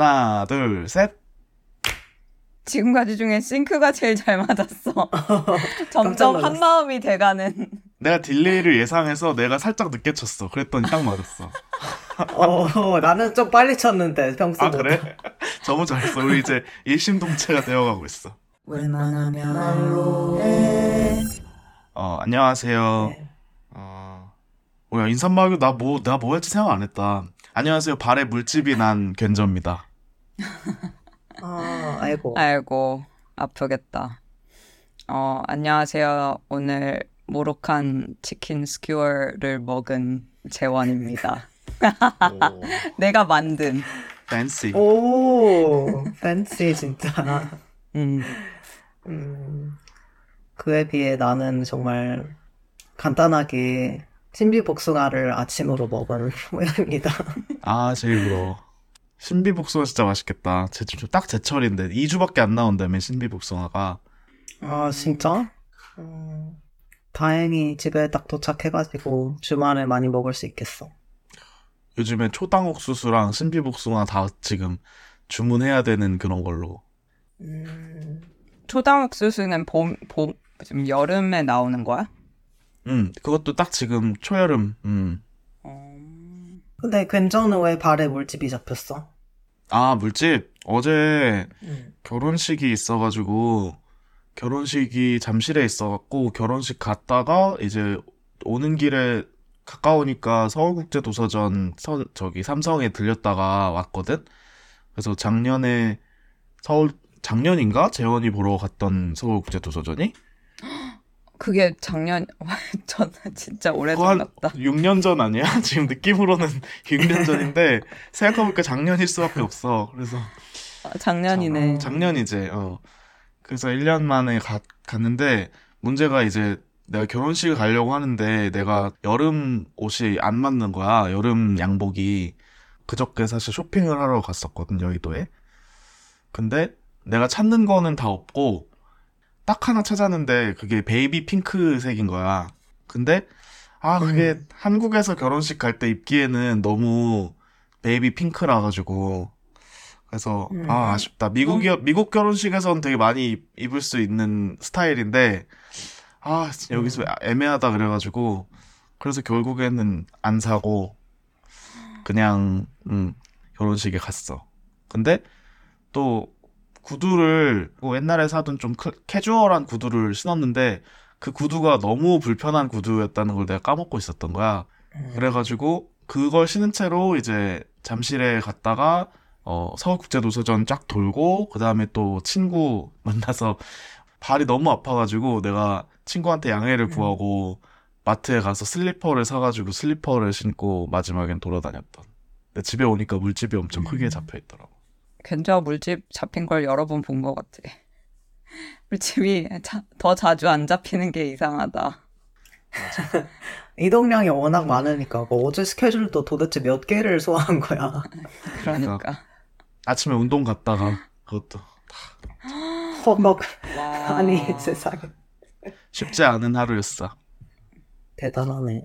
하나, 둘, 셋. 지금까지 중에 싱크가 제일 잘 맞았어. 점점 한 마음이 돼가는. 내가 딜레이를 예상해서 내가 살짝 늦게 쳤어. 그랬더니 딱 맞았어. 나는 좀 빨리 쳤는데 평소보다. 아 그래? 너무 잘했어. 우리 이제 일심동체가 되어가고 있어. 안녕하세요. 네. 인사말고 나 뭐 했지 생각 안 했다. 안녕하세요. 발에 물집이 난 견저입니다. 아이고 아프겠다. 안녕하세요. 오늘 모로칸 치킨 스퀘어를 먹은 재원입니다. 내가 만든. 팬시. 오, 팬시 진짜. 그에 비해 나는 정말 간단하게 신비복숭아를 아침으로 먹은 모양입니다. 아, 제일 부러워. 신비복숭아 진짜 맛있겠다. 딱 제철인데 2주밖에 안 나온다며 신비복숭아가. 아 진짜? 다행히 집에 딱 도착해가지고 주말에 많이 먹을 수 있겠어. 요즘에 초당옥수수랑 신비복숭아 다 지금 주문해야 되는 그런 걸로. 초당옥수수는 봄 지금 여름에 나오는 거야? 그것도 딱 지금 초여름. 근데 괜찮은 왜 발에 물집이 잡혔어? 아 물집? 어제 결혼식이 있어가지고 결혼식이 잠실에 있어갖고 결혼식 갔다가 이제 오는 길에 가까우니까 서울국제도서전 삼성에 들렸다가 왔거든? 그래서 작년인가? 재원이 보러 갔던 서울국제도서전이? 그게 전 진짜 오래 전이었다. 6년 전 아니야? 지금 느낌으로는 6년 전인데 생각해보니까 작년일 수밖에 없어. 그래서 작년이네. 작년이지. 그래서 1년 만에 갔는데 문제가 이제 내가 결혼식을 가려고 하는데 내가 여름 옷이 안 맞는 거야. 여름 양복이. 그저께 사실 쇼핑을 하러 갔었거든, 여의도에. 근데 내가 찾는 거는 다 없고 딱 하나 찾았는데 그게 베이비 핑크색인 거야. 근데 그게 한국에서 결혼식 갈 때 입기에는 너무 베이비 핑크라 가지고 그래서 아쉽다. 미국 결혼식에서는 되게 많이 입을 수 있는 스타일인데 여기서 애매하다 그래가지고 그래서 결국에는 안 사고 그냥 결혼식에 갔어. 근데 또 구두를 옛날에 사던 좀 캐주얼한 구두를 신었는데 그 구두가 너무 불편한 구두였다는 걸 내가 까먹고 있었던 거야. 그래가지고 그걸 신은 채로 이제 잠실에 갔다가 서울국제도서전 쫙 돌고 그 다음에 또 친구 만나서 발이 너무 아파가지고 내가 친구한테 양해를 구하고 마트에 가서 슬리퍼를 사가지고 슬리퍼를 신고 마지막엔 돌아다녔던. 근데 집에 오니까 물집이 엄청 크게 잡혀있더라고. 견주와 물집 잡힌 걸 여러 번 본 것 같아. 물집이 더 자주 안 잡히는 게 이상하다. 이동량이 워낙 많으니까 어제 스케줄도 도대체 몇 개를 소화한 거야. 그러니까. 아침에 운동 갔다가 그것도 허벅. 아니 세상에. 쉽지 않은 하루였어. 대단하네.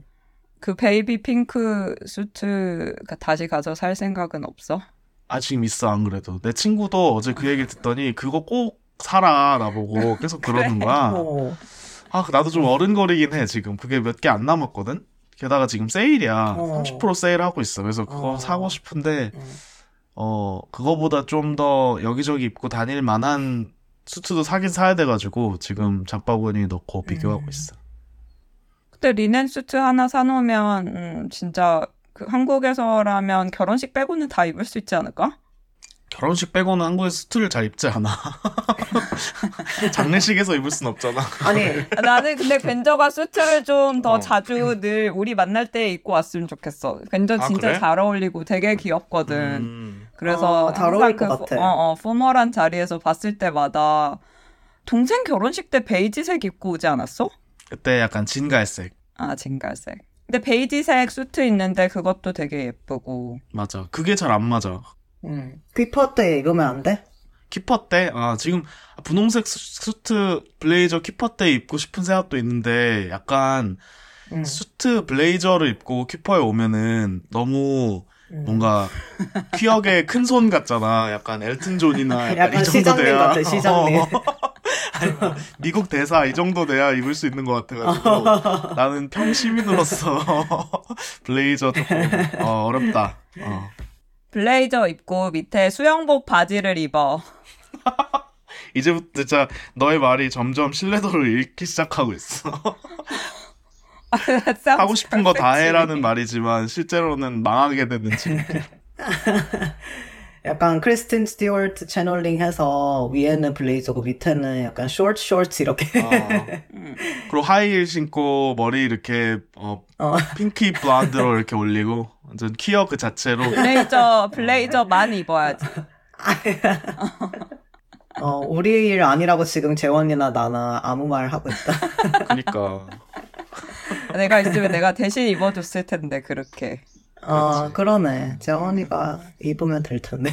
그 베이비 핑크 수트 다시 가서 살 생각은 없어? 아 지금 있어. 안 그래도 내 친구도 어제 그 얘기를 듣더니 그거 꼭 사라 나보고 계속 그러는 거야. 나도 좀 어른거리긴 해 지금. 그게 몇 개 안 남았거든. 게다가 지금 세일이야. 30% 세일하고 있어. 그래서 그거 사고 싶은데 그거보다 좀 더 여기저기 입고 다닐 만한 수트도 사긴 사야 돼가지고 지금 장바구니 넣고 비교하고 있어. 근데 리넨 수트 하나 사놓으면 진짜 한국에서라면 결혼식 빼고는 다 입을 수 있지 않을까? 결혼식 빼고는 한국에서 수트를 잘 입지 않아. 장례식에서 입을 순 없잖아. 아니 나는 근데 겐저가 수트를 좀 더 자주 늘 우리 만날 때 입고 왔으면 좋겠어. 겐저 진짜 그래? 잘 어울리고 되게 귀엽거든. 그래서 잘 어울릴 것 같아. 포멀한 자리에서 봤을 때마다. 동생 결혼식 때 베이지색 입고 오지 않았어? 그때 약간 진갈색. 아 진갈색. 근데 베이지색 수트 있는데 그것도 되게 예쁘고. 맞아. 그게 잘 안 맞아. 키퍼 때 입으면 안 돼? 키퍼 때? 아 지금 분홍색 수트 블레이저 키퍼 때 입고 싶은 생각도 있는데 약간 수트 블레이저를 입고 키퍼에 오면은 너무 뭔가 퀴어의 큰 손 같잖아. 약간 엘튼 존이나 약간 이 정도 돼야 시장님 아니, 미국 대사 이 정도 돼야 입을 수 있는 것 같아가지고 나는 평시민으로서 블레이저 조금 어렵다. 블레이저 입고 밑에 수영복 바지를 입어. 이제부터 진짜 너의 말이 점점 신뢰도를 잃기 시작하고 있어. 하고 싶은 거 다 해라는 말이지만 실제로는 망하게 되는 친구. 약간 크리스틴 스튜어트 채널링 해서 위에는 블레이저고 밑에는 약간 숏 이렇게. 그리고 하이힐 신고 머리 이렇게 핑키 블론드로 이렇게 올리고 완전 퀴어 그 자체로. 블레이저 많이 입어야지. 우리 일 아니라고 지금 재원이나 나나 아무 말 하고 있다. 그러니까. 내가 있으면 내가 대신 입어줬을 텐데 그렇게. 그러네. 재원이가 입으면 될 텐데.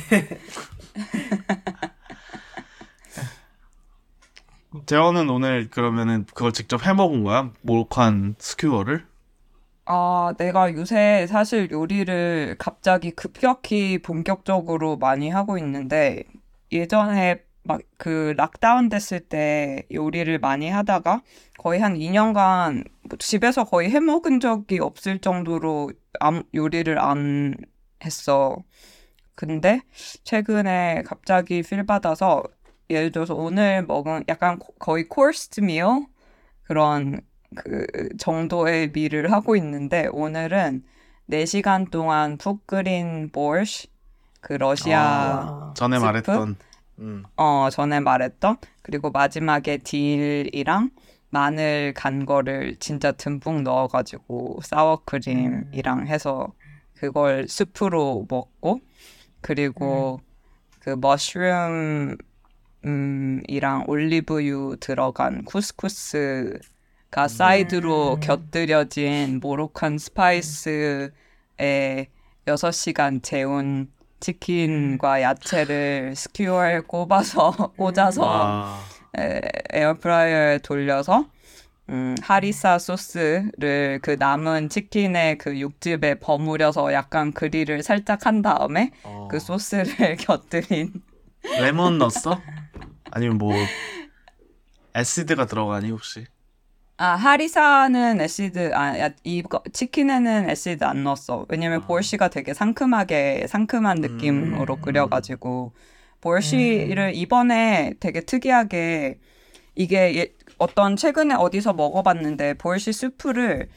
재원은 오늘 그러면은 그걸 직접 해먹은 거야? 몰칸 스퀘어를? 내가 요새 사실 요리를 갑자기 급격히 본격적으로 많이 하고 있는데 예전에 막 그 락다운 됐을 때 요리를 많이 하다가 거의 한 2년간 집에서 거의 해먹은 적이 없을 정도로 요리를 안 했어. 근데 최근에 갑자기 필 받아서 예를 들어서 오늘 먹은 약간 거의 코스트 미어 그런 그 정도의 미를 하고 있는데 오늘은 4시간 동안 푹 끓인 보르시 그 러시아 전에 스프? 말했던 전에 말했던 그리고 마지막에 딜이랑 마늘 간 거를 진짜 듬뿍 넣어가지고 사워크림이랑 해서 그걸 스프로 먹고 그리고 그 머쉬룸이랑 올리브유 들어간 쿠스쿠스가 사이드로 곁들여진 모로칸 스파이스에 6시간 재운 치킨과 야채를 스퀘어에 꽂아서 에어프라이어에 돌려서 하리사 소스를 그 남은 치킨의 그 육즙에 버무려서 약간 그릴을 살짝 한 다음에 그 소스를 곁들인. 레몬 넣었어? 아니면 뭐 애시드가 들어가니 혹시? 하리사는 애시드, 치킨에는 애시드 안 넣었어. 왜냐면 보르시가 되게 상큼한 느낌으로 끓여가지고. 보르시를 이번에 되게 특이하게, 이게 최근에 어디서 먹어봤는데, 보르시 스프를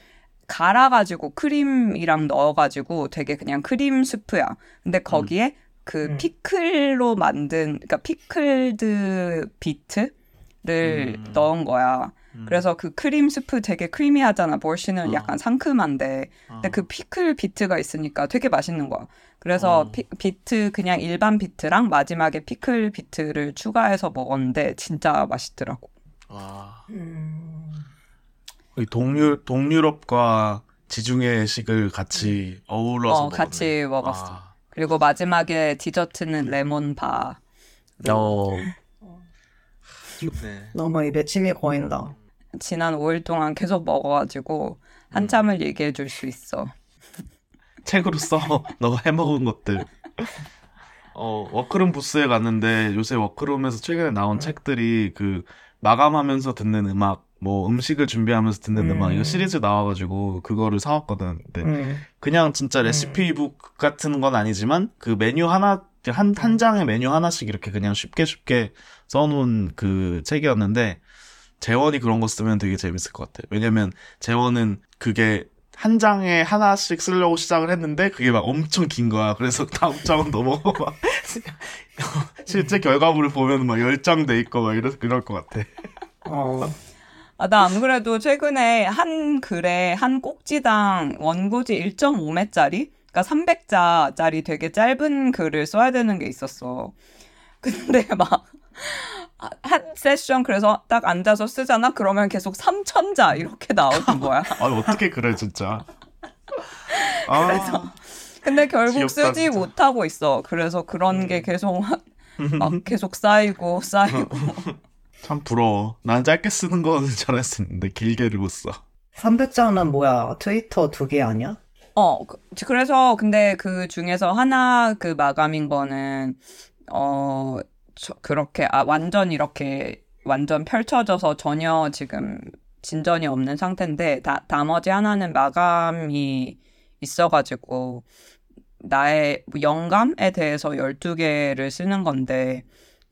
갈아가지고 크림이랑 넣어가지고 되게 그냥 크림 스프야. 근데 거기에 그 피클로 만든, 그러니까 피클드 비트를 넣은 거야. 그래서 그 크림 스프 되게 크리미하잖아. 보르시는 약간 상큼한데 근데 그 피클 비트가 있으니까 되게 맛있는 거야. 그래서 비트 그냥 일반 비트랑 마지막에 피클 비트를 추가해서 먹었는데 진짜 맛있더라고. 와. 동유럽과 지중해식을 같이 어우러서 먹었네. 같이 먹었어. 그리고 마지막에 디저트는 레몬바. 네. 너무 입에 침이 고인다. 지난 5일 동안 계속 먹어가지고 한참을 얘기해 줄 수 있어. 책으로 써. 너가 해먹은 것들. 워크룸 부스에 갔는데 요새 워크룸에서 최근에 나온 책들이 그 마감하면서 듣는 음악, 뭐 음식을 준비하면서 듣는 음악 이거 시리즈 나와가지고 그거를 사왔거든. 근데 그냥 진짜 레시피북 같은 건 아니지만 그 메뉴 하나 한 장의 메뉴 하나씩 이렇게 그냥 쉽게 써놓은 그 책이었는데 재원이 그런 거 쓰면 되게 재밌을 것 같아. 왜냐면 재원은 그게 한 장에 하나씩 쓰려고 시작을 했는데 그게 막 엄청 긴 거야. 그래서 다음 장은 넘어가 막 실제 결과물을 보면 막 10장 돼 있고 막 이럴 것 같아. 나 안 그래도 최근에 한 글에 한 꼭지당 원고지 1.5매짜리 그러니까 300자짜리 되게 짧은 글을 써야 되는 게 있었어. 근데 막 한 세션 그래서 딱 앉아서 쓰잖아? 그러면 계속 3,000자 이렇게 나오는 거야. 어떻게 그래 진짜. 그래서 근데 결국 귀엽다, 쓰지 진짜. 못하고 있어. 그래서 그런 게 계속 막 계속 쌓이고. 참 부러워. 난 짧게 쓰는 거는 잘할 수 있는데 길게 못 써. 300자는 뭐야? 트위터 2개 아니야? 그래서 근데 그 중에서 하나 그 마가밍버는 그렇게 완전 펼쳐져서 전혀 지금 진전이 없는 상태인데 나머지 하나는 마감이 있어가지고 나의 영감에 대해서 12개를 쓰는 건데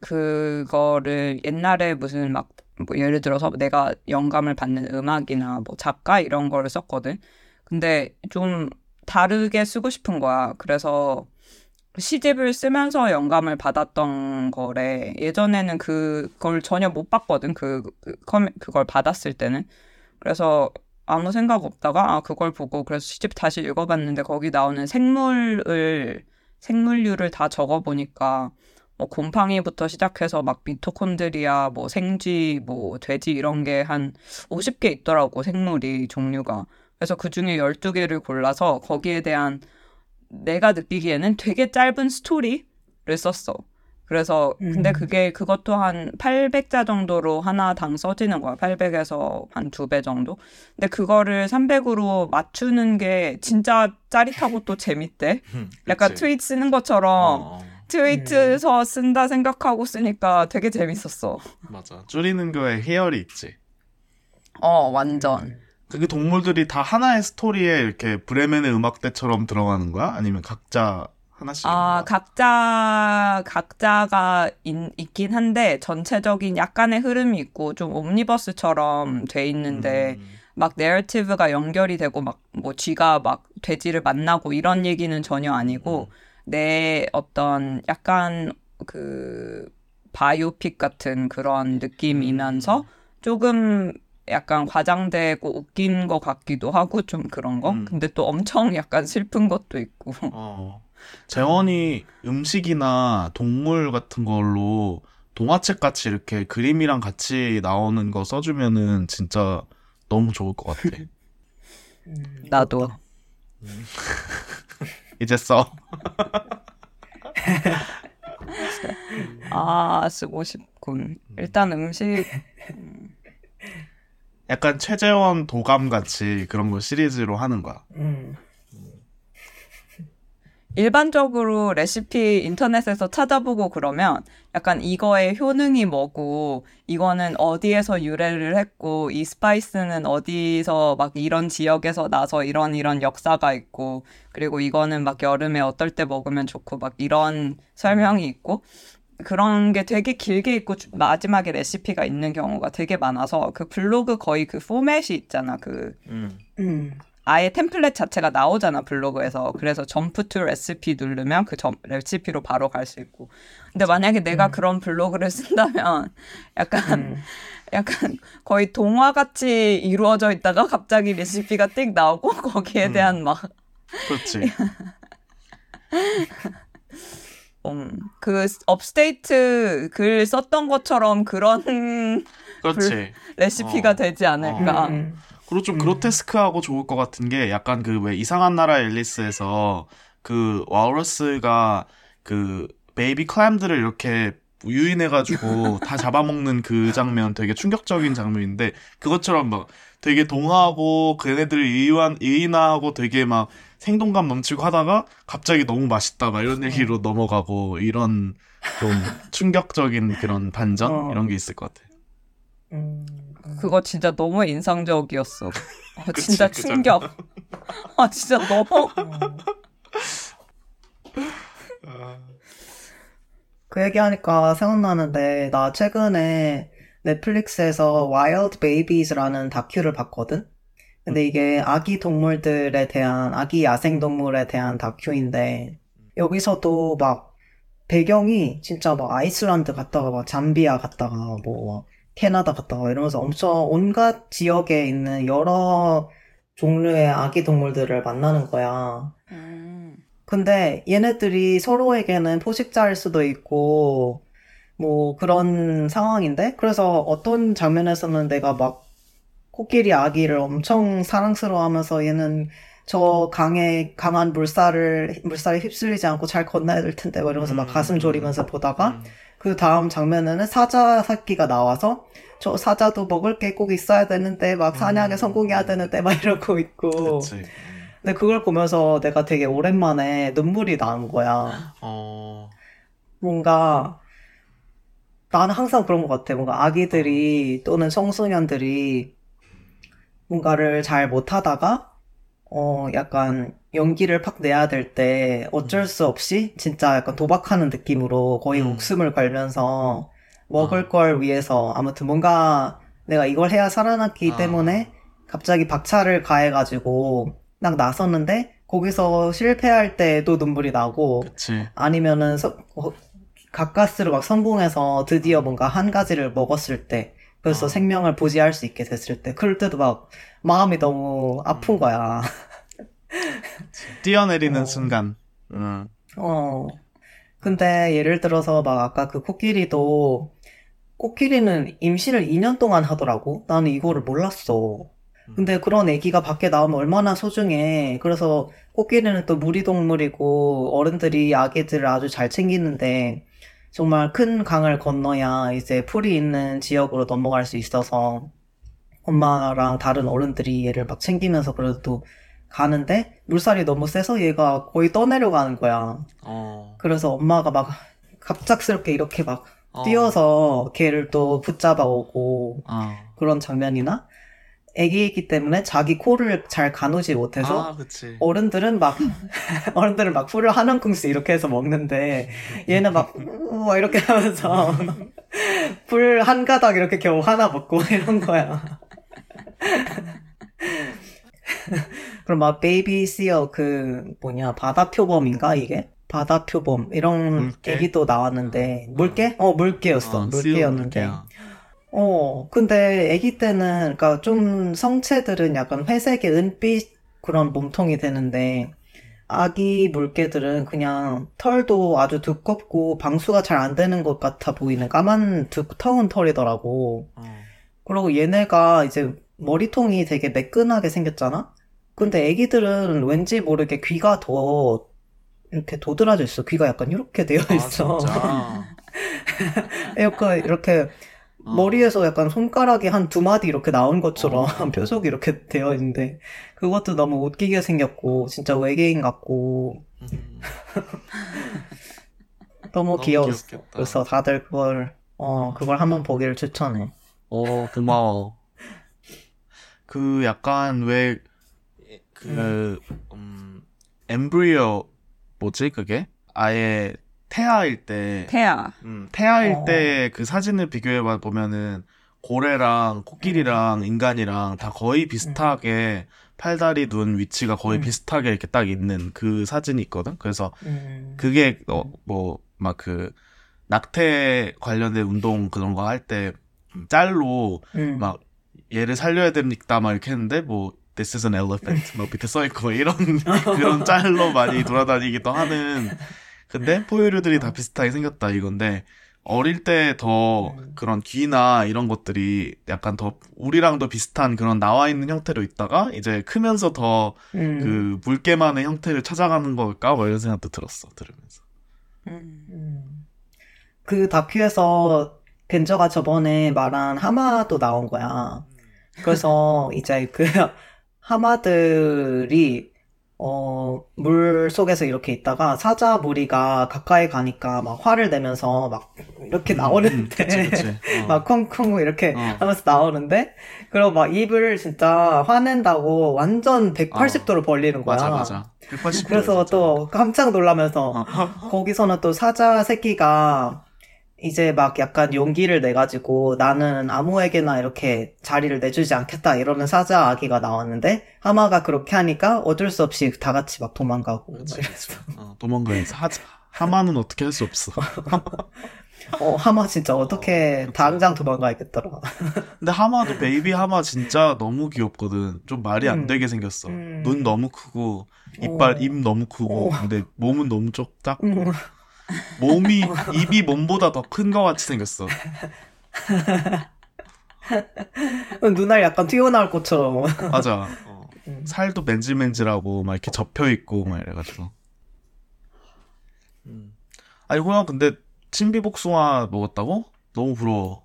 그거를 옛날에 무슨 막 뭐 예를 들어서 내가 영감을 받는 음악이나 뭐 작가 이런 거를 썼거든. 근데 좀 다르게 쓰고 싶은 거야. 그래서 시집을 쓰면서 영감을 받았던 거래. 예전에는 그걸 전혀 못 봤거든. 그걸 받았을 때는. 그래서 아무 생각 없다가 그걸 보고 그래서 시집 다시 읽어봤는데 거기 나오는 생물류를 다 적어보니까 뭐 곰팡이부터 시작해서 막 미토콘드리아, 뭐 생쥐, 뭐 돼지 이런 게 한 50개 있더라고, 생물이 종류가. 그래서 그중에 12개를 골라서 거기에 대한 내가 느끼기에는 되게 짧은 스토리를 썼어. 그래서 근데 그것도 한 800자 정도로 하나당 써지는 거야. 800에서 한 2배 정도. 근데 그거를 300으로 맞추는 게 진짜 짜릿하고 또 재밌대. 약간 그치. 트윗 쓰는 것처럼 트윗에서 쓴다 생각하고 쓰니까 되게 재밌었어. 맞아. 줄이는 거에 희열이 있지. 완전. 그 동물들이 다 하나의 스토리에 이렇게 브레멘의 음악대처럼 들어가는 거야? 아니면 각자 하나씩? 각자가 있긴 한데 전체적인 약간의 흐름이 있고 좀 옴니버스처럼 돼 있는데 막 내러티브가 연결이 되고 막 뭐 쥐가 막 돼지를 만나고 이런 얘기는 전혀 아니고 내 어떤 약간 그 바이오픽 같은 그런 느낌이면서 조금 약간 과장되고 웃긴 것 같기도 하고 좀 그런 거? 근데 또 엄청 약간 슬픈 것도 있고. 재원이 음식이나 동물 같은 걸로 동화책 같이 이렇게 그림이랑 같이 나오는 거 써주면은 진짜 너무 좋을 것 같아. 나도. 이제 써. 쓰고 싶군. 일단 음식... 약간 최재원 도감같이 그런 거 시리즈로 하는 거야. 일반적으로 레시피 인터넷에서 찾아보고 그러면 약간 이거의 효능이 뭐고 이거는 어디에서 유래를 했고 이 스파이스는 어디서 막 이런 지역에서 나서 이런 역사가 있고 그리고 이거는 막 여름에 어떨 때 먹으면 좋고 막 이런 설명이 있고 그런 게 되게 길게 있고 마지막에 레시피가 있는 경우가 되게 많아서 그 블로그 거의 그 포맷이 있잖아. 아예 템플릿 자체가 나오잖아 블로그에서. 그래서 점프 투 레시피 누르면 그 레시피로 바로 갈 수 있고. 근데 만약에 내가 그런 블로그를 쓴다면 약간 거의 동화같이 이루어져 있다가 갑자기 레시피가 띡 나오고 거기에 대한 막 그렇지. 그 업스테이트 글 썼던 것처럼 그런 레시피가 되지 않을까. 그리고 좀 그로테스크하고 좋을 것 같은 게 약간 그 왜 이상한 나라 앨리스에서 그 와우러스가 그 베이비 클램들을 이렇게 유인해가지고 다 잡아먹는 그 장면 되게 충격적인 장면인데 그것처럼 막 되게 동화하고 걔네들을 의인화하고 되게 막 생동감 넘치고 하다가 갑자기 너무 맛있다 막 이런 얘기로 넘어가고 이런 좀 충격적인 그런 반전 이런 게 있을 것 같아. 그거 진짜 너무 인상적이었어. 그치, 진짜 충격. 진짜 너무. 그 얘기하니까 생각나는데 나 최근에 넷플릭스에서 Wild Babies라는 다큐를 봤거든? 근데 이게 아기 야생동물에 대한 다큐인데 여기서도 막 배경이 진짜 막 아이슬란드 갔다가 막 잠비아 갔다가 뭐 캐나다 갔다가 이러면서 엄청 온갖 지역에 있는 여러 종류의 아기 동물들을 만나는 거야. 근데 얘네들이 서로에게는 포식자일 수도 있고 뭐 그런 상황인데 그래서 어떤 장면에서는 내가 막 코끼리 아기를 엄청 사랑스러워하면서 얘는 저 강한 물살에 휩쓸리지 않고 잘 건너야 될 텐데 이러면서 막 가슴 졸이면서 보다가 그 다음 장면에는 사자 새끼가 나와서 저 사자도 먹을 게 꼭 있어야 되는데 막 사냥에 성공해야 되는데 막 이러고 있고. 그치. 근데 그걸 보면서 내가 되게 오랜만에 눈물이 난 거야. 뭔가 나는 항상 그런 것 같아. 뭔가 아기들이 또는 청소년들이 뭔가를 잘 못하다가 약간 용기를 팍 내야 될 때 어쩔 수 없이 진짜 약간 도박하는 느낌으로 거의 목숨을 걸면서 먹을 걸 위해서 아무튼 뭔가 내가 이걸 해야 살아났기 때문에 갑자기 박차를 가해가지고 딱 나섰는데 거기서 실패할 때도 눈물이 나고 그치. 아니면은 가까스로 막 성공해서 드디어 뭔가 한 가지를 먹었을 때 그래서 생명을 보지할 수 있게 됐을 때 그럴 때도 막 마음이 너무 아픈 거야. 뛰어내리는 순간. 근데 예를 들어서 막 아까 그 코끼리는 임신을 2년 동안 하더라고. 나는 이거를 몰랐어. 근데 그런 애기가 밖에 나오면 얼마나 소중해. 그래서 코끼리는 또 무리동물이고 어른들이 아기들을 아주 잘 챙기는데 정말 큰 강을 건너야 이제 풀이 있는 지역으로 넘어갈 수 있어서 엄마랑 다른 어른들이 얘를 막 챙기면서 그래도 가는데 물살이 너무 세서 얘가 거의 떠내려가는 거야. 그래서 엄마가 막 갑작스럽게 이렇게 막 뛰어서 걔를 또 붙잡아 오고 그런 장면이나 애기이기 때문에 자기 코를 잘 가누지 못해서 어른들은 막 풀을 한 움큼씩 이렇게 해서 먹는데 얘는 막 이렇게 하면서 풀 한 가닥 이렇게 겨우 하나 먹고 이런 거야. 그럼 막 베이비 씨어 바다표범인가 이게? 바다표범 이런 물개? 얘기도 나왔는데 물개? 물개였어. 물개였는데. 근데 아기 때는, 그니까 좀 성체들은 약간 회색의 은빛 그런 몸통이 되는데, 아기 물개들은 그냥 털도 아주 두껍고 방수가 잘 안 되는 것 같아 보이는 까만 두터운 털이더라고. 그리고 얘네가 이제 머리통이 되게 매끈하게 생겼잖아? 근데 아기들은 왠지 모르게 귀가 더 이렇게 도드라져 있어. 귀가 약간 이렇게 되어 있어. 약간 이렇게. 머리에서 약간 손가락이 한 두 마디 이렇게 나온 것처럼 뾰족이 이렇게 되어 있는데 그것도 너무 웃기게 생겼고 진짜 외계인 같고 너무 귀여웠어. 그래서 다들 그걸 한번 보기를 추천해. 고마워. 그 약간 왜 그 엠브리오 뭐지 그게? 아예 태아일 때 태아일 때 그 사진을 비교해 보면은 고래랑 코끼리랑 인간이랑 다 거의 비슷하게 팔다리 눈 위치가 거의 비슷하게 이렇게 딱 있는 그 사진이 있거든. 그래서 그게 뭐 막 그 낙태 관련된 운동 그런 거 할 때 짤로 막 얘를 살려야 되니까 막 이렇게 했는데 뭐 This is an elephant 뭐 밑에 써 있고 이런 그런 짤로 많이 돌아다니기도 하는. 근데 포유류들이 다 비슷하게 생겼다 이건데 어릴 때 더 그런 귀나 이런 것들이 약간 더 우리랑도 비슷한 그런 나와 있는 형태로 있다가 이제 크면서 더 그 물개만의 형태를 찾아가는 걸까 뭐 이런 생각도 들었어 들으면서. 그 다큐에서 벤저가 저번에 말한 하마도 나온 거야. 그래서 이제 그 하마들이 물 속에서 이렇게 있다가 사자 무리가 가까이 가니까 막 화를 내면서 막 이렇게 나오는데 막 쿵쿵 이렇게 하면서 나오는데 그리고 막 입을 진짜 화낸다고 완전 180도로 벌리는 거야. 맞아. 180도 그래서 진짜. 또 깜짝 놀라면서 거기서는 또 사자 새끼가 이제 막 약간 용기를 내가지고 나는 아무에게나 이렇게 자리를 내주지 않겠다 이러는 사자 아기가 나왔는데 하마가 그렇게 하니까 어쩔 수 없이 다 같이 막 도망가고 그렇지. 도망가야지. 하마는 어떻게 할 수 없어. 하마 진짜 어떻게 당장 도망가야겠더라. 근데 하마도 베이비 하마 진짜 너무 귀엽거든. 좀 말이 안 되게 생겼어. 눈 너무 크고 입 너무 크고 근데 몸은 너무 작고 입이 몸보다 더 큰 것 같이 생겼어. 눈알 약간 튀어나올 것처럼. 맞아. 살도 맨질맨질하고 막 이렇게 접혀 있고 막 이래가지고. 아니 호야 근데 신비복숭아 먹었다고? 너무 부러워.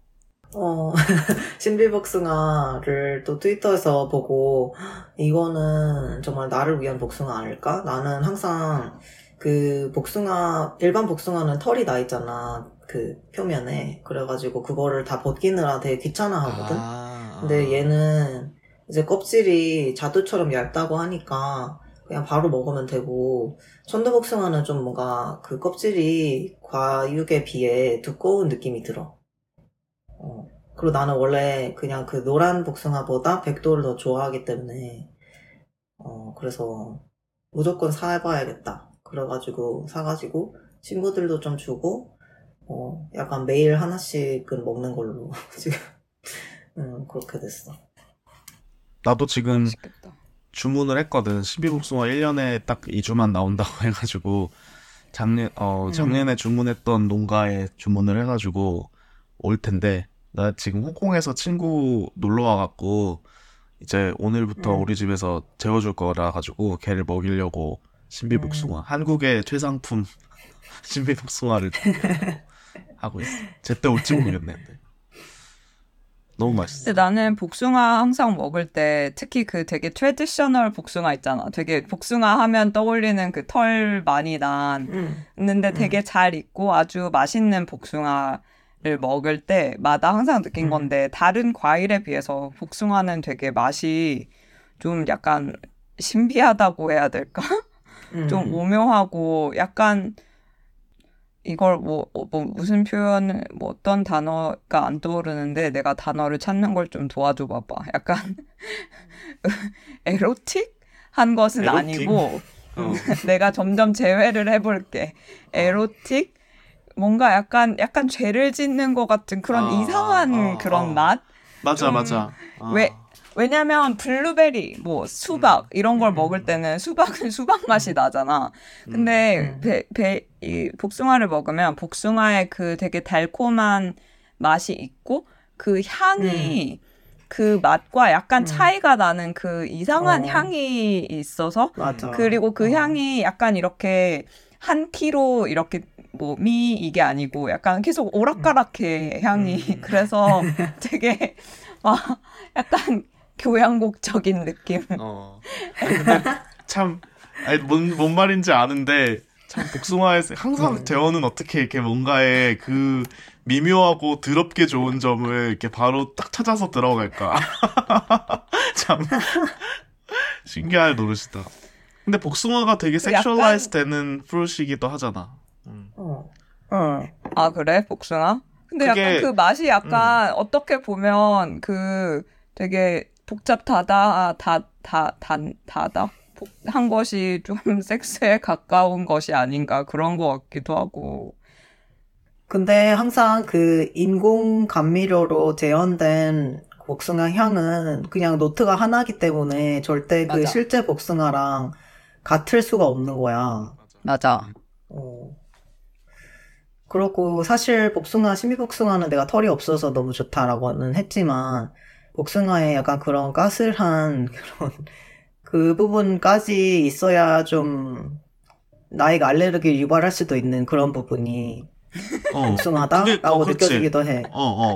신비복숭아를 또 트위터에서 보고 이거는 정말 나를 위한 복숭아 아닐까? 나는 항상 그 복숭아, 일반 복숭아는 털이 나 있잖아, 그 표면에. 그래가지고 그거를 다 벗기느라 되게 귀찮아 하거든. 근데 얘는 이제 껍질이 자두처럼 얇다고 하니까 그냥 바로 먹으면 되고, 천도복숭아는 좀 뭔가 그 껍질이 과육에 비해 두꺼운 느낌이 들어. 그리고 나는 원래 그냥 그 노란 복숭아보다 백도를 더 좋아하기 때문에 그래서 무조건 사봐야겠다. 그래가지고 사가지고 친구들도 좀 주고 약간 매일 하나씩은 먹는 걸로 지금 그렇게 됐어. 나도 지금 맛있겠다. 주문을 했거든. 신비복숭아 1년에 딱 2주만 나온다고 해가지고 작년에 주문했던 농가에 주문을 해가지고 올 텐데, 나 지금 홍콩에서 친구 놀러 와갖고 이제 오늘부터 우리 집에서 재워줄 거라 가지고 걔를 먹이려고 신비복숭아, 한국의 최상품 신비복숭아를 하고 있어. 제때 올지 모르겠네. 너무 맛있어. 근데 나는 복숭아 항상 먹을 때 특히 그 되게 트래디셔널 복숭아 있잖아. 되게 복숭아 하면 떠올리는 그 털 많이 났는데 되게 잘 익고 아주 맛있는 복숭아를 먹을 때마다 항상 느낀 건데, 다른 과일에 비해서 복숭아는 되게 맛이 좀 약간 신비하다고 해야 될까? 좀 오묘하고 약간 이걸 무슨 표현, 어떤 단어가 안 떠오르는데 내가 단어를 찾는 걸 좀 도와줘 봐봐. 약간 에로틱한 것은 에로틱? 아니고 내가 점점 제외를 해볼게. 에로틱? 뭔가 약간 죄를 짓는 것 같은 그런 이상한 그런 맛? 맞아, 맞아. 왜냐면 블루베리, 수박 이런 걸 먹을 때는 수박은 수박 맛이 나잖아. 근데 이 복숭아를 먹으면 복숭아의 그 되게 달콤한 맛이 있고 그 향이 그 맛과 약간 차이가 나는 그 이상한 향이 있어서. 맞아. 그리고 그 향이 약간 이렇게 한 키로 이렇게 미 이게 아니고 약간 계속 오락가락해 향이. 그래서 되게 약간 교향곡적인 느낌. 근데 참, 뭔 말인지 아는데, 참 복숭아에서 항상 재원은 어떻게 이렇게 뭔가에 그 미묘하고 더럽게 좋은 점을 이렇게 바로 딱 찾아서 들어갈까. 참 신기할 노릇이다. 근데 복숭아가 되게 섹슈얼라이즈 되는 프루시기도 하잖아. 아 그래? 복숭아? 근데 그게, 약간 그 맛이 약간 어떻게 보면 그 되게 복잡한 것이 좀 섹스에 가까운 것이 아닌가, 그런 것 같기도 하고. 근데 항상 그 인공 감미료로 재현된 복숭아 향은 그냥 노트가 하나이기 때문에 절대 그 실제 복숭아랑 같을 수가 없는 거야. 맞아. 그렇고 사실 복숭아, 신비복숭아는 내가 털이 없어서 너무 좋다라고는 했지만, 복숭아에 약간 그런 까슬한 그런 그 부분까지 있어야 좀 나에게 알레르기를 유발할 수도 있는 그런 부분이 복숭아다라고 느껴지기도 해.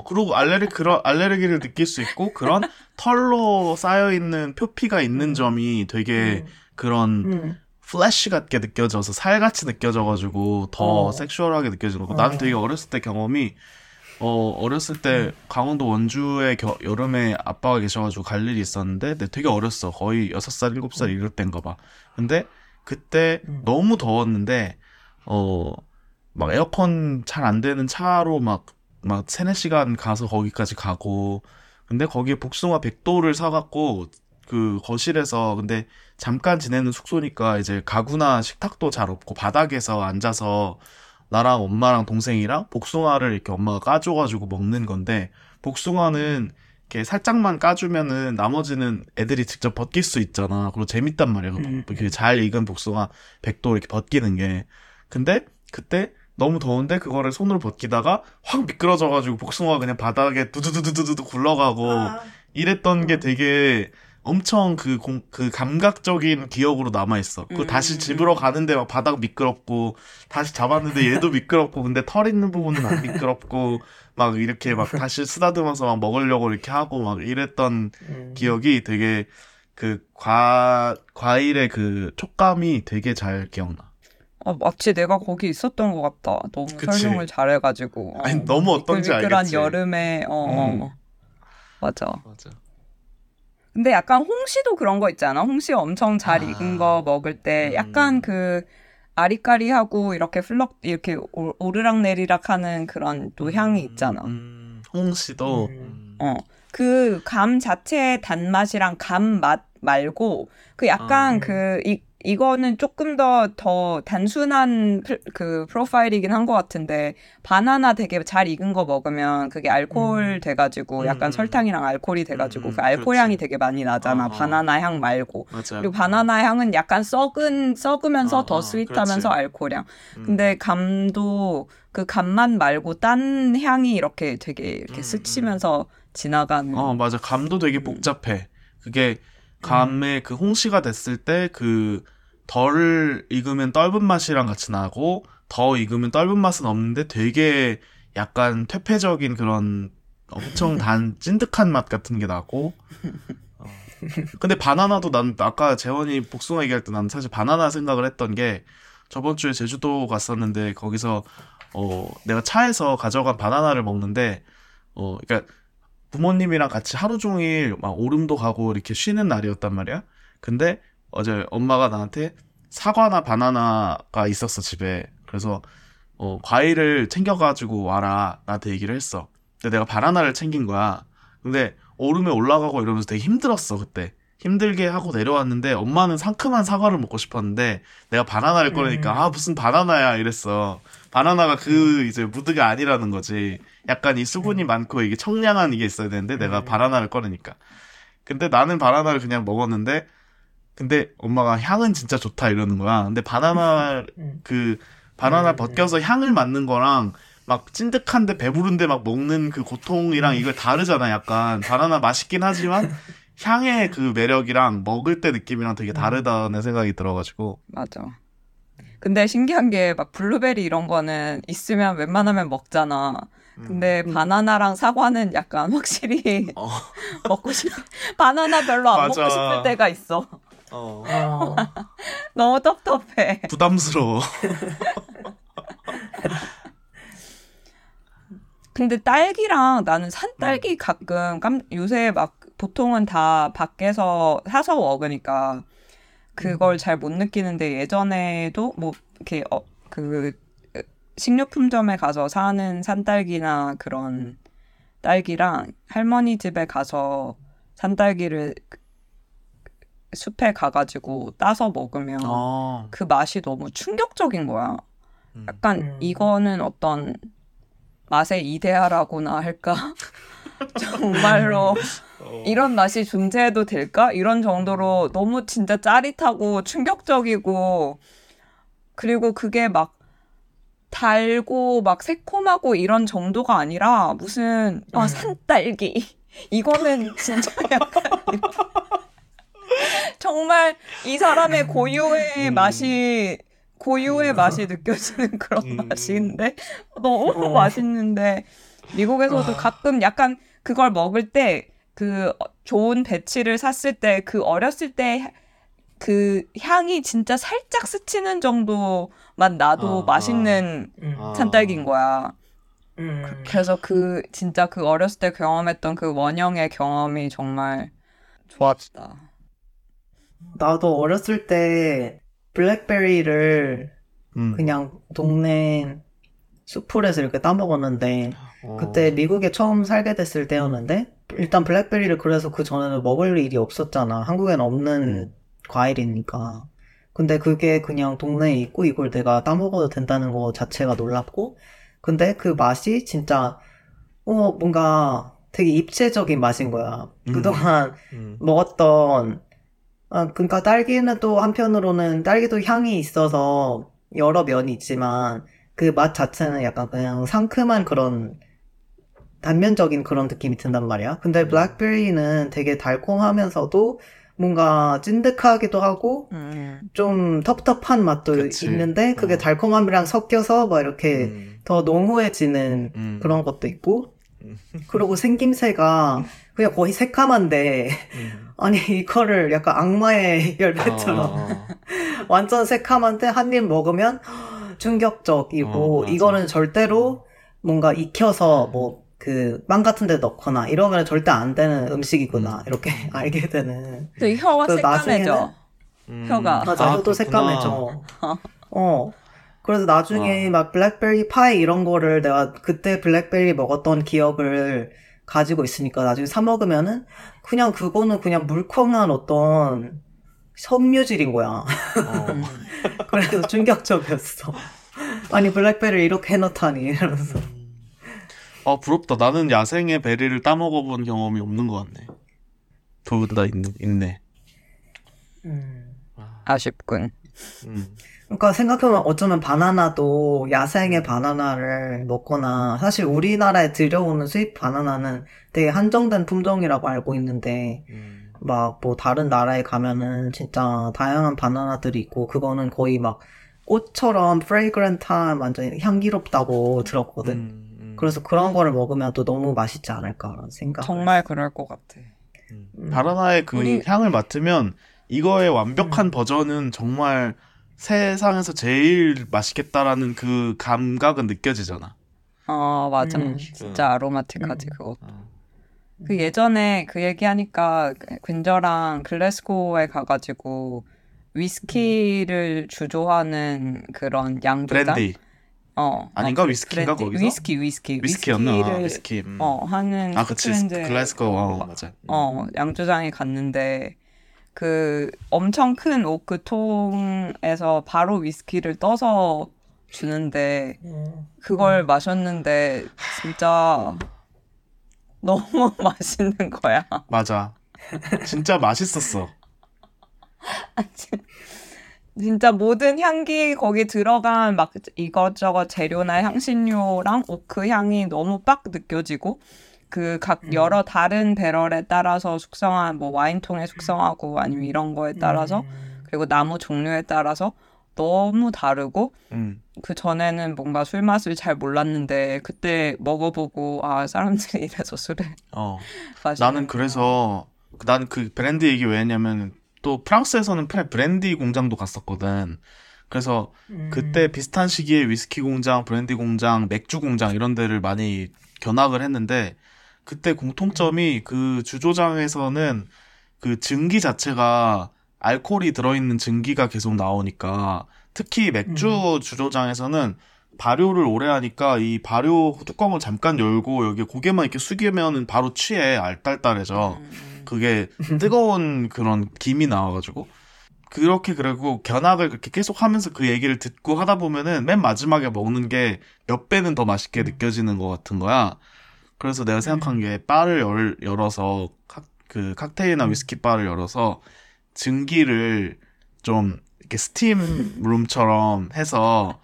그리고 알레르기를 느낄 수 있고, 그런 털로 쌓여 있는 표피가 있는 점이 되게 그런 플래시 같게 느껴져서, 살같이 느껴져가지고 더 섹슈얼하게 느껴지는 거고. 나는 되게 어렸을 때 경험이, 어렸을 때 강원도 원주에 여름에 아빠가 계셔가지고 갈 일이 있었는데, 근데 되게 어렸어. 거의 6살, 7살 이럴 때인가 봐. 근데 그때 너무 더웠는데, 막 에어컨 잘 안 되는 차로 막 3-4시간 가서 거기까지 가고, 근데 거기에 복숭아 백도를 사갖고, 그 거실에서, 근데 잠깐 지내는 숙소니까 이제 가구나 식탁도 잘 없고, 바닥에서 앉아서 나랑 엄마랑 동생이랑 복숭아를 이렇게 엄마가 까줘가지고 먹는 건데, 복숭아는 이렇게 살짝만 까주면은 나머지는 애들이 직접 벗길 수 있잖아. 그리고 재밌단 말이야. 그 잘 익은 복숭아 백도 이렇게 벗기는 게. 근데 그때 너무 더운데 그거를 손으로 벗기다가 확 미끄러져가지고 복숭아가 그냥 바닥에 두두두두두두 굴러가고 이랬던 게 되게 엄청 그 감각적인 기억으로 남아있어. 그거 다시 집으로 가는데 막 바닥 미끄럽고, 다시 잡았는데 얘도 미끄럽고, 근데 털 있는 부분은 안 미끄럽고, 막 이렇게 막 다시 쓰다듬어서 막 먹으려고 이렇게 하고 막 이랬던 기억이 되게 그 과일의 그 촉감이 되게 잘 기억나. 아, 마치 내가 거기 있었던 것 같다. 너무 그치. 설명을 잘해가지고. 아니, 너무 어떤지 미끌미끌한 알겠지. 여름에, 맞아. 근데 약간 홍시도 그런 거 있잖아. 홍시 엄청 잘 익은 거 먹을 때 약간 그 아리까리하고 이렇게 플럭 이렇게 오르락내리락하는 그런 또 향이 있잖아. 홍시도. 그 감 자체의 단맛이랑 감 맛 말고 그 약간 그 이거는 조금 더 단순한 그 프로파일이긴 한 것 같은데 바나나 되게 잘 익은 거 먹으면 그게 알코올 돼가지고 약간 설탕이랑 알코올이 돼가지고 그 알코올 향이 되게 많이 나잖아. 바나나 향 말고. 맞아요. 그리고 바나나 향은 약간 썩으면서 더 스윗하면서 알코올 향. 근데 감도 그 감만 말고 딴 향이 이렇게 되게 이렇게 스치면서 지나가는. 맞아. 감도 되게 복잡해. 그게 감에 그 홍시가 됐을 때 그 덜 익으면 떫은 맛이랑 같이 나고 더 익으면 떫은 맛은 없는데 되게 약간 퇴폐적인 그런 엄청 단 찐득한 맛 같은 게 나고 근데 바나나도 난 아까 재원이 복숭아 얘기할 때 난 사실 바나나 생각을 했던 게 저번 주에 제주도 갔었는데 거기서 내가 차에서 가져간 바나나를 먹는데 그러니까 부모님이랑 같이 하루 종일 막 오름도 가고 이렇게 쉬는 날이었단 말이야. 근데 어제 엄마가 나한테 사과나 바나나가 있었어, 집에. 그래서 과일을 챙겨가지고 와라 나한테 얘기를 했어. 근데 내가 바나나를 챙긴 거야. 근데 오름에 올라가고 이러면서 되게 힘들었어, 그때. 힘들게 하고 내려왔는데 엄마는 상큼한 사과를 먹고 싶었는데 내가 바나나를 꺼내니까 무슨 바나나야 이랬어. 바나나가 그 이제 무드가 아니라는 거지. 약간 이 수분이 많고 이게 청량한 이게 있어야 되는데 내가 바나나를 꺼내니까. 근데 나는 바나나를 그냥 먹었는데 근데 엄마가 향은 진짜 좋다 이러는 거야. 근데 바나나 벗겨서 향을 맡는 거랑 막 찐득한데 배부른데 막 먹는 그 고통이랑 이걸 다르잖아. 약간 바나나 맛있긴 하지만 향의 그 매력이랑 먹을 때 느낌이랑 되게 다르다는 생각이 들어가지고. 맞아. 근데 신기한 게 막 블루베리 이런 거는 있으면 웬만하면 먹잖아. 근데 바나나랑 사과는 약간 확실히 먹고 싶 바나나 별로 안 먹고 싶을 때가 있어. 너무 텁텁해. 부담스러워. 근데 딸기랑 나는 산딸기 가끔 요새 막 보통은 다 밖에서 사서 먹으니까 그걸 잘 못 느끼는데 예전에도 뭐 이렇게 그 식료품점에 가서 사는 산딸기나 그런 딸기랑 할머니 집에 가서 산딸기를 숲에 가가지고 따서 먹으면 그 맛이 너무 충격적인 거야. 약간 이거는 어떤 맛의 이데아라고나 할까? 정말로 이런 맛이 존재해도 될까? 이런 정도로 너무 진짜 짜릿하고 충격적이고 그리고 그게 막 달고 막 새콤하고 이런 정도가 아니라 무슨 산딸기 이거는 진짜 약간 정말 이 사람의 고유의 맛이 느껴지는 그런 맛인데 너무 맛있는데 미국에서도 가끔 약간 그걸 먹을 때 그 좋은 배치를 샀을 때 그 어렸을 때 그 향이 진짜 살짝 스치는 정도만 나도 맛있는 산딸기인 거야. 그래서 그 진짜 그 어렸을 때 경험했던 그 원형의 경험이 정말 좋았다. 나도 어렸을 때 블랙베리를 그냥 동네 숲풀에서 이렇게 따먹었는데 그때 미국에 처음 살게 됐을 때였는데 일단 블랙베리를 그래서 그 전에는 먹을 일이 없었잖아. 한국에는 없는 과일이니까. 근데 그게 그냥 동네에 있고 이걸 내가 따먹어도 된다는 거 자체가 놀랍고 근데 그 맛이 진짜 뭔가 되게 입체적인 맛인 거야. 그동안 먹었던 그러니까 딸기는 또 한편으로는 딸기도 향이 있어서 여러 면이 있지만 그 맛 자체는 약간 그냥 상큼한 그런 단면적인 그런 느낌이 든단 말이야. 근데 블랙베리는 되게 달콤하면서도 뭔가 찐득하기도 하고 좀 텁텁한 맛도 그치. 있는데 그게 달콤함이랑 섞여서 막 이렇게 더 농후해지는 그런 것도 있고 그리고 생김새가 그냥 거의 새카만데 아니 이거를 약간 악마의 열매처럼 완전 새카만데 한 입 먹으면 충격적이고 이거는 절대로 뭔가 익혀서 뭐 그 빵 같은 데 넣거나 이러면 절대 안 되는 음식이구나 이렇게 알게 되는. 네, 혀가 새까매져. 혀가. 맞아, 혀도 새까매져. 그래서 나중에 막 블랙베리 파이 이런 거를 내가 그때 블랙베리 먹었던 기억을 가지고 있으니까 나중에 사 먹으면은 그냥 그거는 그냥 물컹한 어떤 섬유질인 거야. 그래서 충격적이었어. 아니 블랙베리를 이렇게 해놨다니 이러면서. 아 부럽다. 나는 야생의 베리를 따먹어본 경험이 없는 것 같네. 두 분 다 있네. 아쉽군. 그러니까 생각해보면 어쩌면 바나나도 야생의 바나나를 먹거나 사실 우리나라에 들여오는 수입 바나나는 되게 한정된 품종이라고 알고 있는데 막 뭐 다른 나라에 가면은 진짜 다양한 바나나들이 있고 그거는 거의 막 꽃처럼 프레그런트한 완전 향기롭다고 들었거든. 그래서 그런 거를 먹으면 또 너무 맛있지 않을까라는 생각. 정말 그럴 것 같아. 바나나의 그 향을 맡으면 이거의 완벽한 버전은 정말 세상에서 제일 맛있겠다라는 그 감각은 느껴지잖아. 맞아. 진짜 아로마틱하지 그것도. 그 예전에 그 얘기하니까 근저랑 글래스고에 가가지고 위스키를 주조하는 그런 양조장? 브랜디. 아닌가? 위스키인가 브랜디? 거기서? 위스키였나? 위스키를 하는 스프랜드 글래스고 맞아. 양조장에 갔는데 그 엄청 큰 오크통에서 바로 위스키를 떠서 주는데 그걸 마셨는데 진짜 너무 맛있는 거야. 맞아. 진짜 맛있었어. 진짜 모든 향기 거기 들어간 막 이것저것 재료나 향신료랑 오크 향이 너무 빡 느껴지고 그 각 여러 다른 배럴에 따라서 숙성한 뭐 와인통에 숙성하고 아니면 이런 거에 따라서 그리고 나무 종류에 따라서 너무 다르고 그 전에는 뭔가 술 맛을 잘 몰랐는데 그때 먹어보고 아 사람들이 이래서 술을 나는 그래서 난 그 브랜드 얘기 왜 했냐면 또 프랑스에서는 브랜디 공장도 갔었거든. 그래서 그때 비슷한 시기에 위스키 공장, 브랜디 공장, 맥주 공장 이런 데를 많이 견학을 했는데 그때 공통점이 그 주조장에서는 그 증기 자체가 알코올이 들어있는 증기가 계속 나오니까 특히 맥주 주조장에서는 발효를 오래 하니까 이 발효 뚜껑을 잠깐 열고 여기 고개만 이렇게 숙이면은 바로 취해 알딸딸해져. 그게 뜨거운 그런 김이 나와가지고 그렇게 그리고 견학을 그렇게 계속 하면서 그 얘기를 듣고 하다 보면은 맨 마지막에 먹는 게 몇 배는 더 맛있게 느껴지는 것 같은 거야. 그래서 내가 생각한 게 바를 열어서 그 칵테일이나 위스키 바를 열어서 증기를 좀 이렇게 스팀 룸처럼 해서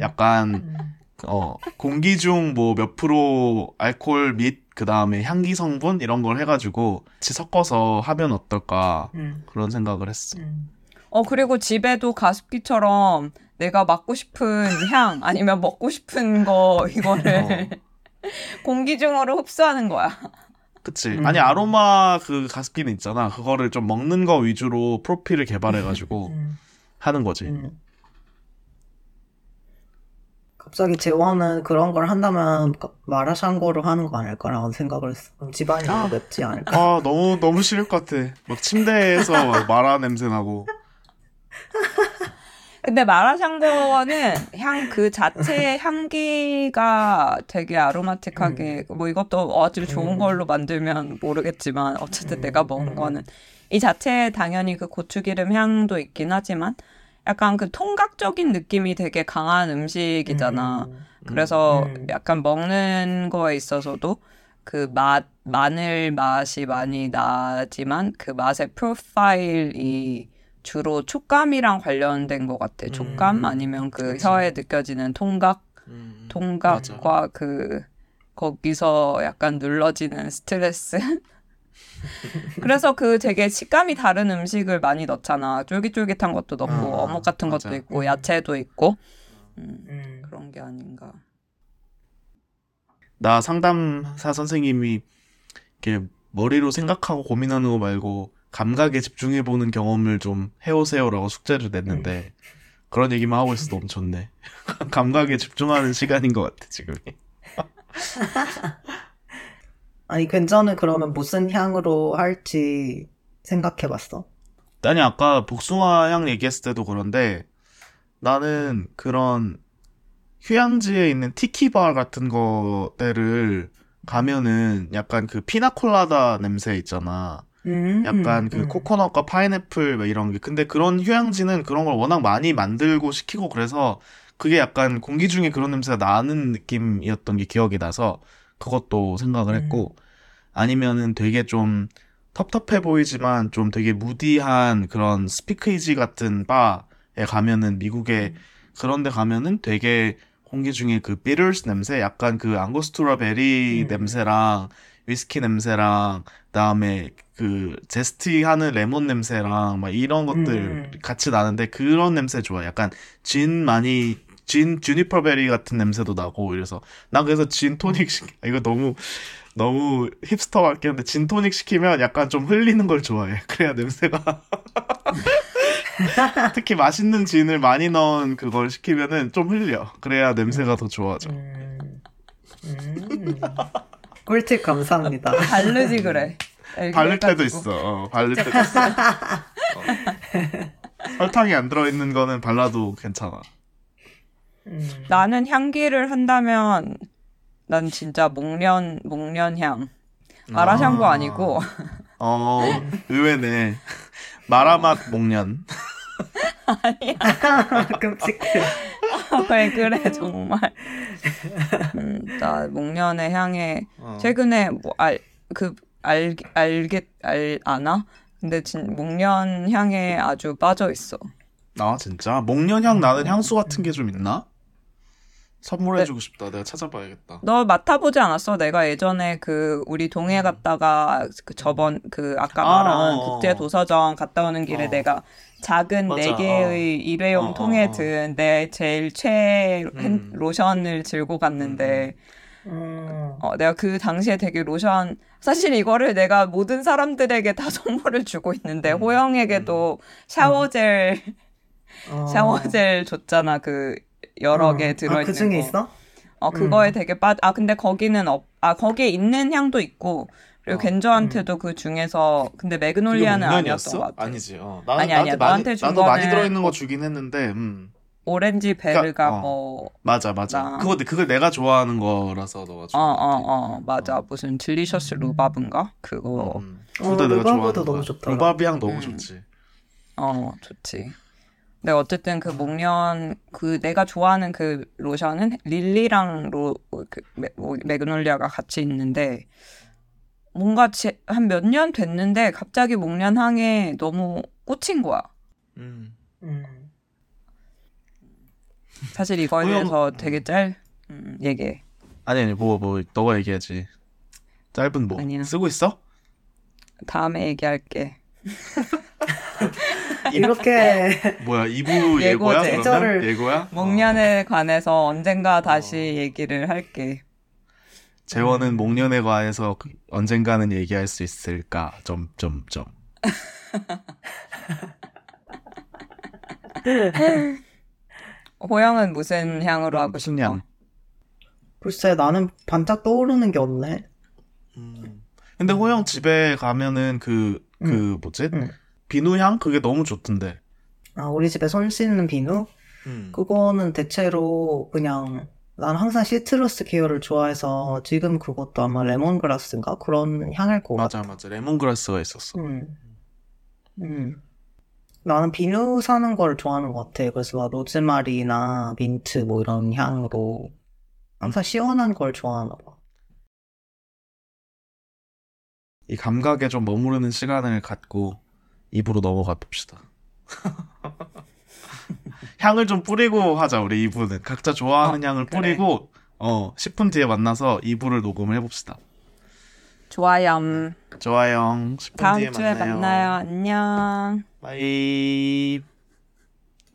약간 공기 중 뭐 몇 프로 알코올 및 그 다음에 향기 성분 이런 걸 해가지고 같이 섞어서 하면 어떨까 그런 생각을 했어. 그리고 집에도 가습기처럼 내가 맡고 싶은 향 아니면 먹고 싶은 거 이거를 공기 중으로 흡수하는 거야. 그치. 아니 아로마 그 가습기는 있잖아. 그거를 좀 먹는 거 위주로 프로필을 개발해가지고 하는 거지. 갑자기 재원은 그런 걸 한다면 마라샹궈로 하는 거 아닐까라는 생각을 했어. 집안이 너무 맵지 않을까? 너무 싫을 것 같아. 막 침대에서 막 마라 냄새 나고. 근데 마라샹궈는 향 그 자체의 향기가 되게 아로마틱하게 뭐 이것도 아주 좋은 걸로 만들면 모르겠지만 어쨌든 내가 먹은 거는 이 자체에 당연히 그 고추기름 향도 있긴 하지만 약간 그 통각적인 느낌이 되게 강한 음식이잖아. 그래서 약간 먹는 거에 있어서도 그 마늘 맛이 많이 나지만 그 맛의 프로파일이 주로 촉감이랑 관련된 것 같아. 촉감 아니면 그 혀에 느껴지는 통각과 맞아. 그 거기서 약간 눌러지는 스트레스. 그래서 그 되게 식감이 다른 음식을 많이 넣잖아. 쫄깃쫄깃한 것도 넣고 어묵 같은 것도 있고 야채도 있고 그런 게 아닌가. 나 상담사 선생님이 이렇게 머리로 생각하고 고민하는 거 말고 감각에 집중해보는 경험을 좀 해오세요라고 숙제를 냈는데 그런 얘기만 하고 있어도 너무 좋네. 감각에 집중하는 시간인 것 같아 지금이. 아니 괜찮은. 그러면 무슨 향으로 할지 생각해봤어? 아니 아까 복숭아 향 얘기했을 때도 그런데 나는 그런 휴양지에 있는 티키바 같은 거들을 가면은 약간 그 피나콜라다 냄새 있잖아. 약간 그 코코넛과 파인애플 이런 게. 근데 그런 휴양지는 그런 걸 워낙 많이 만들고 시키고 그래서 그게 약간 공기 중에 그런 냄새가 나는 느낌이었던 게 기억이 나서 그것도 생각을 했고, 아니면은 되게 좀 텁텁해 보이지만 좀 되게 무디한 그런 스피크이지 같은 바에 가면은 미국에 그런데 가면은 되게 공기 중에 그 비틀스 냄새, 약간 그 앙고스투라 베리 냄새랑 위스키 냄새랑 그다음에 그 제스티하는 레몬 냄새랑 막 이런 것들 같이 나는데 그런 냄새 좋아. 약간 진 많이 주니퍼 베리 같은 냄새도 나고. 이래서 난 그래서 진 토닉 이거 너무 힙스터 같긴 한데 진 토닉 시키면 약간 좀 흘리는 걸 좋아해. 그래야 냄새가 특히 맛있는 진을 많이 넣은 그걸 시키면은 좀 흘려. 그래야 냄새가 더 좋아져. 꿀팁 감사합니다. 바르지 그래. 바를 때도 있어. 바를 때도 있어. 설탕이 안 들어있는 거는 발라도 괜찮아. 나는 향기를 한다면 난 진짜 목련향. 마라샹궈 아니고. 의외네. 마라맛 목련. 아니야. 끔찍해. 왜 그래 정말. 나 목련의 향에 최근에 아나? 근데 목련 향에 아주 빠져 있어. 아 진짜? 목련 향 나는 향수 같은 게 좀 있나? 선물해주고 싶다. 내가 찾아봐야겠다. 너 맡아보지 않았어? 내가 예전에 그 우리 동해 갔다가 그 저번 그 아까 말한 국제 도서전 갔다 오는 길에 내가 작은 4개의 일회용 통에 든 내 제일 최애 로션을 들고 갔는데 내가 그 당시에 되게 로션, 사실 이거를 내가 모든 사람들에게 다 선물을 주고 있는데 호영에게도 샤워젤 샤워젤 줬잖아. 그 여러 개 들어있는 거. 그 중에 있어? 그거에 되게 근데 거기는 거기에 있는 향도 있고, 그리고 겐저한테도 그 중에서, 근데 매그놀리아는 아니었던 것 같아. 아니지. 아니야. 너한테 준 거는. 나도 많이 들어있는 거 주긴 했는데, 오렌지 베르가 맞아. 그걸 내가 좋아하는 거라서 너가 좋아. 맞아. 무슨 딜리셔스 루바브인가? 그거. 루바브도 너무 좋다. 루바브 향 너무 좋지. 좋지. 네, 어쨌든 그 목련, 그 내가 좋아하는 그 로션은 릴리랑 매그놀리아가 같이 있는데, 뭔가 한 몇 년 됐는데 갑자기 목련 향에 너무 꽂힌 거야. 사실 이거에 대해서 되게 얘기해. 아니 너가 얘기하지. 짧은 아니야. 쓰고 있어? 다음에 얘기할게. 이렇게 뭐야 2부 예고야? 그러면? 예고야? 목련에 관해서 언젠가 다시 얘기를 할게. 재원은 목련에 관해서 언젠가는 얘기할 수 있을까? 점점점. 호영은 무슨 향으로 하고 싶어? 글쎄 나는 반짝 떠오르는 게 없네. 근데 호영 집에 가면은 비누향? 그게 너무 좋던데. 아, 우리 집에 손 씻는 비누? 그거는 대체로 그냥, 난 항상 시트러스 계열을 좋아해서 지금 그것도 아마 레몬그라스인가? 그런 향일 것 같아. 맞아. 레몬그라스가 있었어. 나는 비누 사는 걸 좋아하는 것 같아. 그래서 막 로즈마리나 민트 뭐 이런 향으로 항상 시원한 걸 좋아하나 봐. 이 감각에 좀 머무르는 시간을 갖고 2부로 넘어가 봅시다. 향을 좀 뿌리고 하자. 우리 2부는 각자 좋아하는 향을 뿌리고 10분 뒤에 만나서 2부를 녹음을 해봅시다. 좋아요. 좋아요. 10분 다음 뒤에 주에 만나요. 안녕. 바이.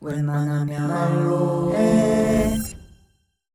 웬만하면 알로에